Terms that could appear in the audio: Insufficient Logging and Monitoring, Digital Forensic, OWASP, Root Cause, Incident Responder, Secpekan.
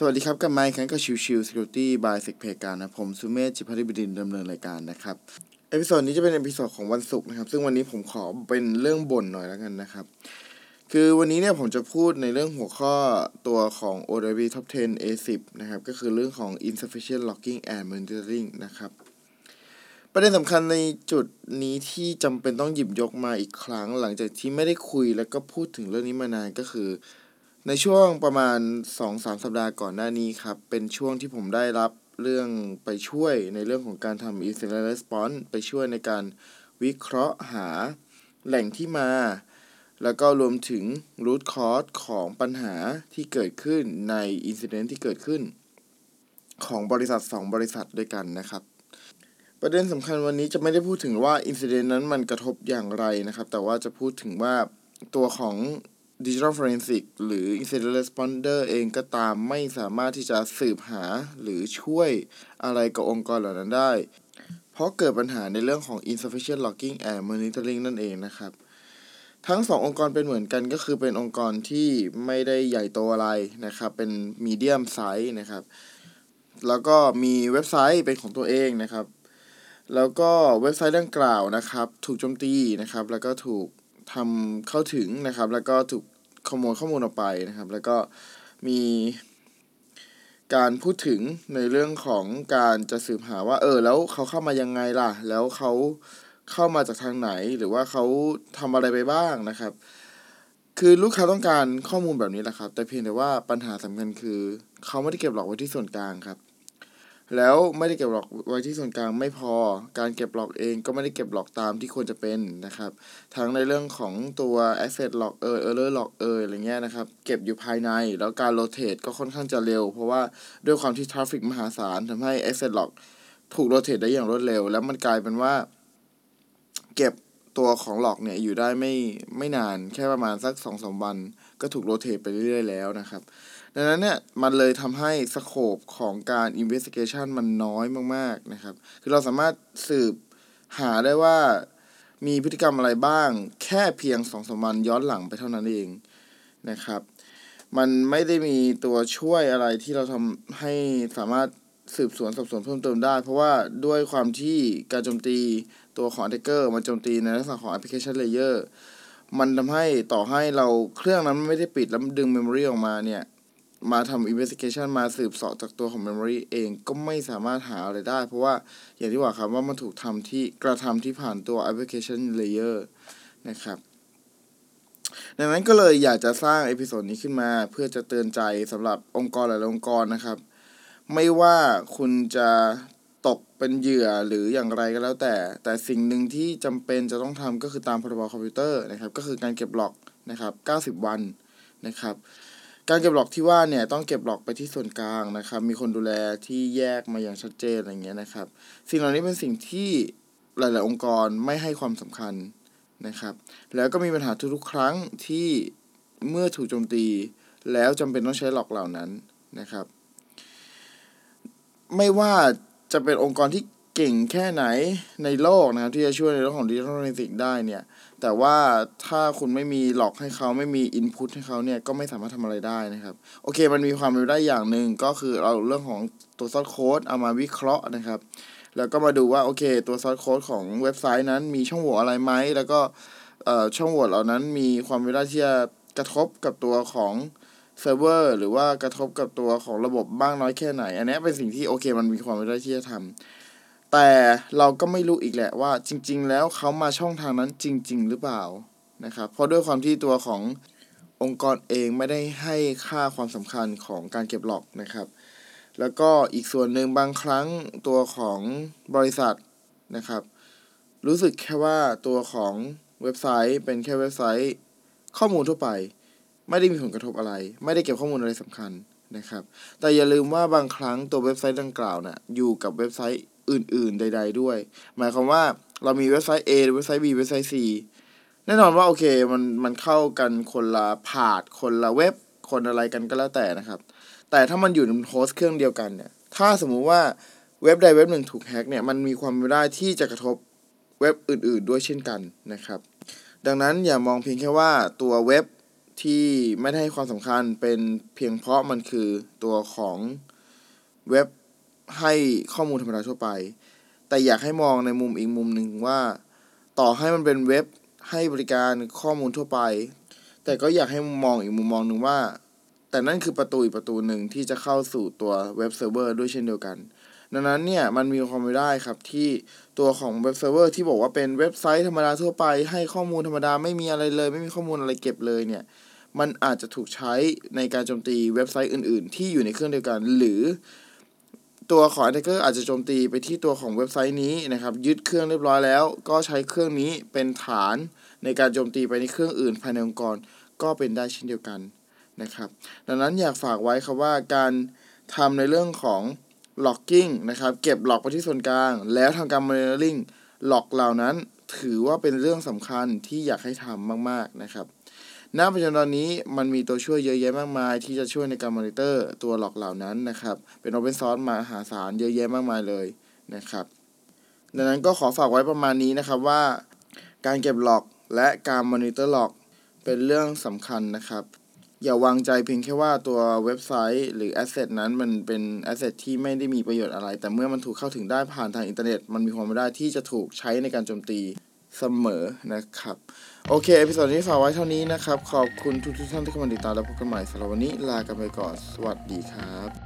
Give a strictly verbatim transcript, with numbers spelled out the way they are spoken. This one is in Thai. สวัสดีครับกับไมค์ครับกับชิวชิว Security by Secpekan นะผมสุเมธจิพัทธิบดินทร์ดำเนินรายการนะครับเอพิโซดนี้จะเป็นเอพิโซดของวันศุกร์นะครับซึ่งวันนี้ผมขอเป็นเรื่องบ่นหน่อยแล้วกันนะครับคือวันนี้เนี่ยผมจะพูดในเรื่องหัวข้อตัวของ โอ ดับเบิลยู เอส พี Top เท็น เอ สิบ นะครับก็คือเรื่องของ Insufficient Logging and Monitoring นะครับประเด็นสำคัญในจุดนี้ที่จำเป็นต้องหยิบยกมาอีกครั้งหลังจากที่ไม่ได้คุยแล้วก็พูดถึงเรื่องนี้มานานก็คือในช่วงประมาณ สองถึงสาม สัปดาห์ก่อนหน้านี้ครับเป็นช่วงที่ผมได้รับเรื่องไปช่วยในเรื่องของการทำ Incident Response ไปช่วยในการวิเคราะห์หาแหล่งที่มาแล้วก็รวมถึง Root Cause ของปัญหาที่เกิดขึ้นใน Incident ที่เกิดขึ้นของบริษัทสองบริษัทด้วยกันนะครับประเด็นสำคัญวันนี้จะไม่ได้พูดถึงว่า Incident นั้นมันกระทบอย่างไรนะครับแต่ว่าจะพูดถึงว่าตัวของDigital Forensic หรือ Incident Responder เองก็ตามไม่สามารถที่จะสืบหาหรือช่วยอะไรกับองค์กรเหล่านั้นได้เพราะเกิดปัญหาในเรื่องของ Insufficient Logging and Monitoring นั่นเองนะครับทั้งสององค์กรเป็นเหมือนกันก็คือเป็นองค์กรที่ไม่ได้ใหญ่โตอะไรนะครับเป็น Medium Size นะครับแล้วก็มีเว็บไซต์เป็นของตัวเองนะครับแล้วก็เว็บไซต์ดังกล่าวนะครับถูกโจมตีนะครับแล้วก็ถูกทำเข้าถึงนะครับแล้วก็ถูกขโมยข้อมูลออกไปนะครับแล้วก็มีการพูดถึงในเรื่องของการจะสืบหาว่าเออแล้วเขาเข้ามายังไงล่ะแล้วเขาเข้ามาจากทางไหนหรือว่าเขาทำอะไรไปบ้างนะครับคือลูกค้าต้องการข้อมูลแบบนี้แหละครับแต่เพียงแต่ว่าปัญหาสำคัญคือเขาไม่ได้เก็บหลอกไว้ที่ส่วนกลางครับแล้วไม่ได้เก็บหลอกไว้ที่ส่วนกลางไม่พอการเก็บหลอกเองก็ไม่ได้เก็บหลอกตามที่ควรจะเป็นนะครับทั้งในเรื่องของตัว asset log เอ่ย error log เอ่ยอะไรเงี้ยนะครับเก็บอยู่ภายในแล้วการ rotate ก็ค่อนข้างจะเร็วเพราะว่าด้วยความที่ traffic มหาศาลทำให้ asset log ถูก rotate ได้อย่างรวดเร็วแล้วมันกลายเป็นว่าเก็บตัวของหลอกเนี่ยอยู่ได้ไม่ไม่นานแค่ประมาณสัก สองถึงสาม วันก็ถูก rotate ไปเรื่อยๆแล้วนะครับดังนั้นเนี่ยมันเลยทำให้สโคปของการ investigation มันน้อยมากๆนะครับคือเราสามารถสืบหาได้ว่ามีพฤติกรรมอะไรบ้างแค่เพียง สองถึงสาม วันย้อนหลังไปเท่านั้นเองนะครับมันไม่ได้มีตัวช่วยอะไรที่เราทำให้สามารถสืบสวนสอบสวนเพิ่มเติมได้เพราะว่าด้วยความที่การโจมตีตัวของ attacker มันโจมตีในลักษณะของ application layer มันทำให้ต่อให้เราเครื่องนั้นไม่ได้ปิดแล้วดึง memory ออกมาเนี่ยมาทำ investigation มาสืบเสาะจากตัวของ memory เองก็ไม่สามารถหาอะไรได้เพราะว่าอย่างที่ว่าครับว่ามันถูกทำที่กระทำที่ผ่านตัว application layer นะครับดังนั้นก็เลยอยากจะสร้างเอพิโซดนี้ขึ้นมาเพื่อจะเตือนใจสำหรับองค์กรหลายองค์กรนะครับไม่ว่าคุณจะตกเป็นเหยื่อหรืออย่างไรก็แล้วแต่แต่สิ่งหนึ่งที่จำเป็นจะต้องทำก็คือตามพรบคอมพิวเตอร์นะครับก็คือการเก็บล็อกนะครับเก้าสิบวันนะครับการเก็บหลอกที่ว่าเนี่ยต้องเก็บหลอกไปที่ส่วนกลางนะครับมีคนดูแลที่แยกมาอย่างชัดเจนอะไรเงี้ยนะครับสิ่งเหล่านี้เป็นสิ่งที่หลายๆองค์กรไม่ให้ความสำคัญนะครับแล้วก็มีปัญหาทุกๆครั้งที่เมื่อถูกโจมตีแล้วจำเป็นต้องใช้หลอกเหล่านั้นนะครับไม่ว่าจะเป็นองค์กรที่เก่งแค่ไหนในโลกนะครับที่จะช่วยในเรื่องของ Digital Forensic ได้เนี่ยแต่ว่าถ้าคุณไม่มีหลอกให้เขาไม่มี input ให้เขาเนี่ยก็ไม่สามารถทำอะไรได้นะครับโอเคมันมีความเป็นไปได้อย่างหนึ่งก็คือเอาเรื่องของตัวซอสโค้ดเอามาวิเคราะห์นะครับแล้วก็มาดูว่าโอเคตัวซอสโค้ดของเว็บไซต์นั้นมีช่องโหว่อะไรไหมแล้วก็เอ่อช่องโหว่เหล่านั้นมีความเป็นไปได้ที่จะกระทบกับตัวของเซิร์ฟเวอร์หรือว่ากระทบกับตัวของระบบบ้างน้อยแค่ไหนอันนี้เป็นสิ่งที่โอเคมันมีความเป็นไปได้ที่จะทำแต่เราก็ไม่รู้อีกแหละว่าจริงๆแล้วเขามาช่องทางนั้นจริงๆหรือเปล่านะครับเพราะด้วยความที่ตัวขององค์กรเองไม่ได้ให้ค่าความสำคัญของการเก็บหลอกนะครับแล้วก็อีกส่วนหนึ่งบางครั้งตัวของบริษัทนะครับรู้สึกแค่ว่าตัวของเว็บไซต์เป็นแค่เว็บไซต์ข้อมูลทั่วไปไม่ได้มีผลกระทบอะไรไม่ได้เก็บข้อมูลอะไรสำคัญนะครับแต่อย่าลืมว่าบางครั้งตัวเว็บไซต์ดังกล่าวน่ะอยู่กับเว็บไซต์อื่นๆใดๆด้วยหมายความว่าเรามีเว็บไซต์ A เว็บไซต์ B เว็บไซต์ C แน่นอนว่าโอเคมันมันเข้ากันคนละพาร์ทคนละเว็บคนอะไรกันก็แล้วแต่นะครับแต่ถ้ามันอยู่ในโฮสต์เครื่องเดียวกันเนี่ยถ้าสมมุติว่าเว็บใดเว็บหนึ่งถูกแฮกเนี่ยมันมีความเป็นไปได้ที่จะกระทบเว็บอื่นๆด้วยเช่นกันนะครับดังนั้นอย่ามองเพียงแค่ว่าตัวเว็บ ที่ไม่ได้ให้ความสำคัญเป็นเพียงเพราะมันคือตัวของเว็บให้ข้อมูลธรรมดาทั่วไปแต่อยากให้มองในมุมอีกมุมหนึ่งว่าต่อให้มันเป็นเว็บให้บริการข้อมูลทั่วไปแต่ก็อยากให้มองอีกมุมมองหนึ่งว่าแต่นั่นคือประตูอีกประตูหนึ่งที่จะเข้าสู่ตัวเว็บเซิร์ฟเวอร์ด้วยเช่นเดียวกันดังนั้นเนี่ยมันมีความไม่ได้ครับที่ตัวของเว็บเซิร์ฟเวอร์ที่บอกว่าเป็นเว็บไซต์ธรรมดาทั่วไปให้ข้อมูลธรรมดาไม่มีอะไรเลยไม่มีข้อมูลอะไรเก็บเลยเนี่ยมันอาจจะถูกใช้ในการโจมตีเว็บไซต์อื่นๆที่อยู่ในเครื่องเดียวกันหรือตัวของแอทแทคเกอร์อาจจะโจมตีไปที่ตัวของเว็บไซต์นี้นะครับยึดเครื่องเรียบร้อยแล้วก็ใช้เครื่องนี้เป็นฐานในการโจมตีไปในเครื่องอื่นภายในองค์กรก็เป็นได้เช่นเดียวกันนะครับดังนั้นอยากฝากไว้ครับว่าการทำในเรื่องของ locking นะครับเก็บ log ไปที่ส่วนกลางแล้วทำการ monitoring log เหล่านั้นถือว่าเป็นเรื่องสำคัญที่อยากให้ทำมากๆนะครับณปัจจุบันตอนนี้มันมีตัวช่วยเยอะแยะมากมายที่จะช่วยในการมอนิเตอร์ตัวหลอกเหล่านั้นนะครับเป็น Open Source มหาศาลเยอะแยะมากมายเลยนะครับดังนั้นก็ขอฝากไว้ประมาณนี้นะครับว่าการเก็บหลอกและการมอนิเตอร์หลอกเป็นเรื่องสำคัญนะครับอย่าวางใจเพียงแค่ว่าตัวเว็บไซต์หรือแอสเซทนั้นมันเป็นแอสเซทที่ไม่ได้มีประโยชน์อะไรแต่เมื่อมันถูกเข้าถึงได้ผ่านทางอินเทอร์เน็ตมันมีความเป็นได้ที่จะถูกใช้ในการโจมตีเสมอนะครับโอเคเอพิโซดนี้ฝากไว้เท่านี้นะครับขอบคุณทุกท่านที่เข้ามาติดตามและพบกันใหม่สำหรับวันนี้ลากันไปก่อนสวัสดีครับ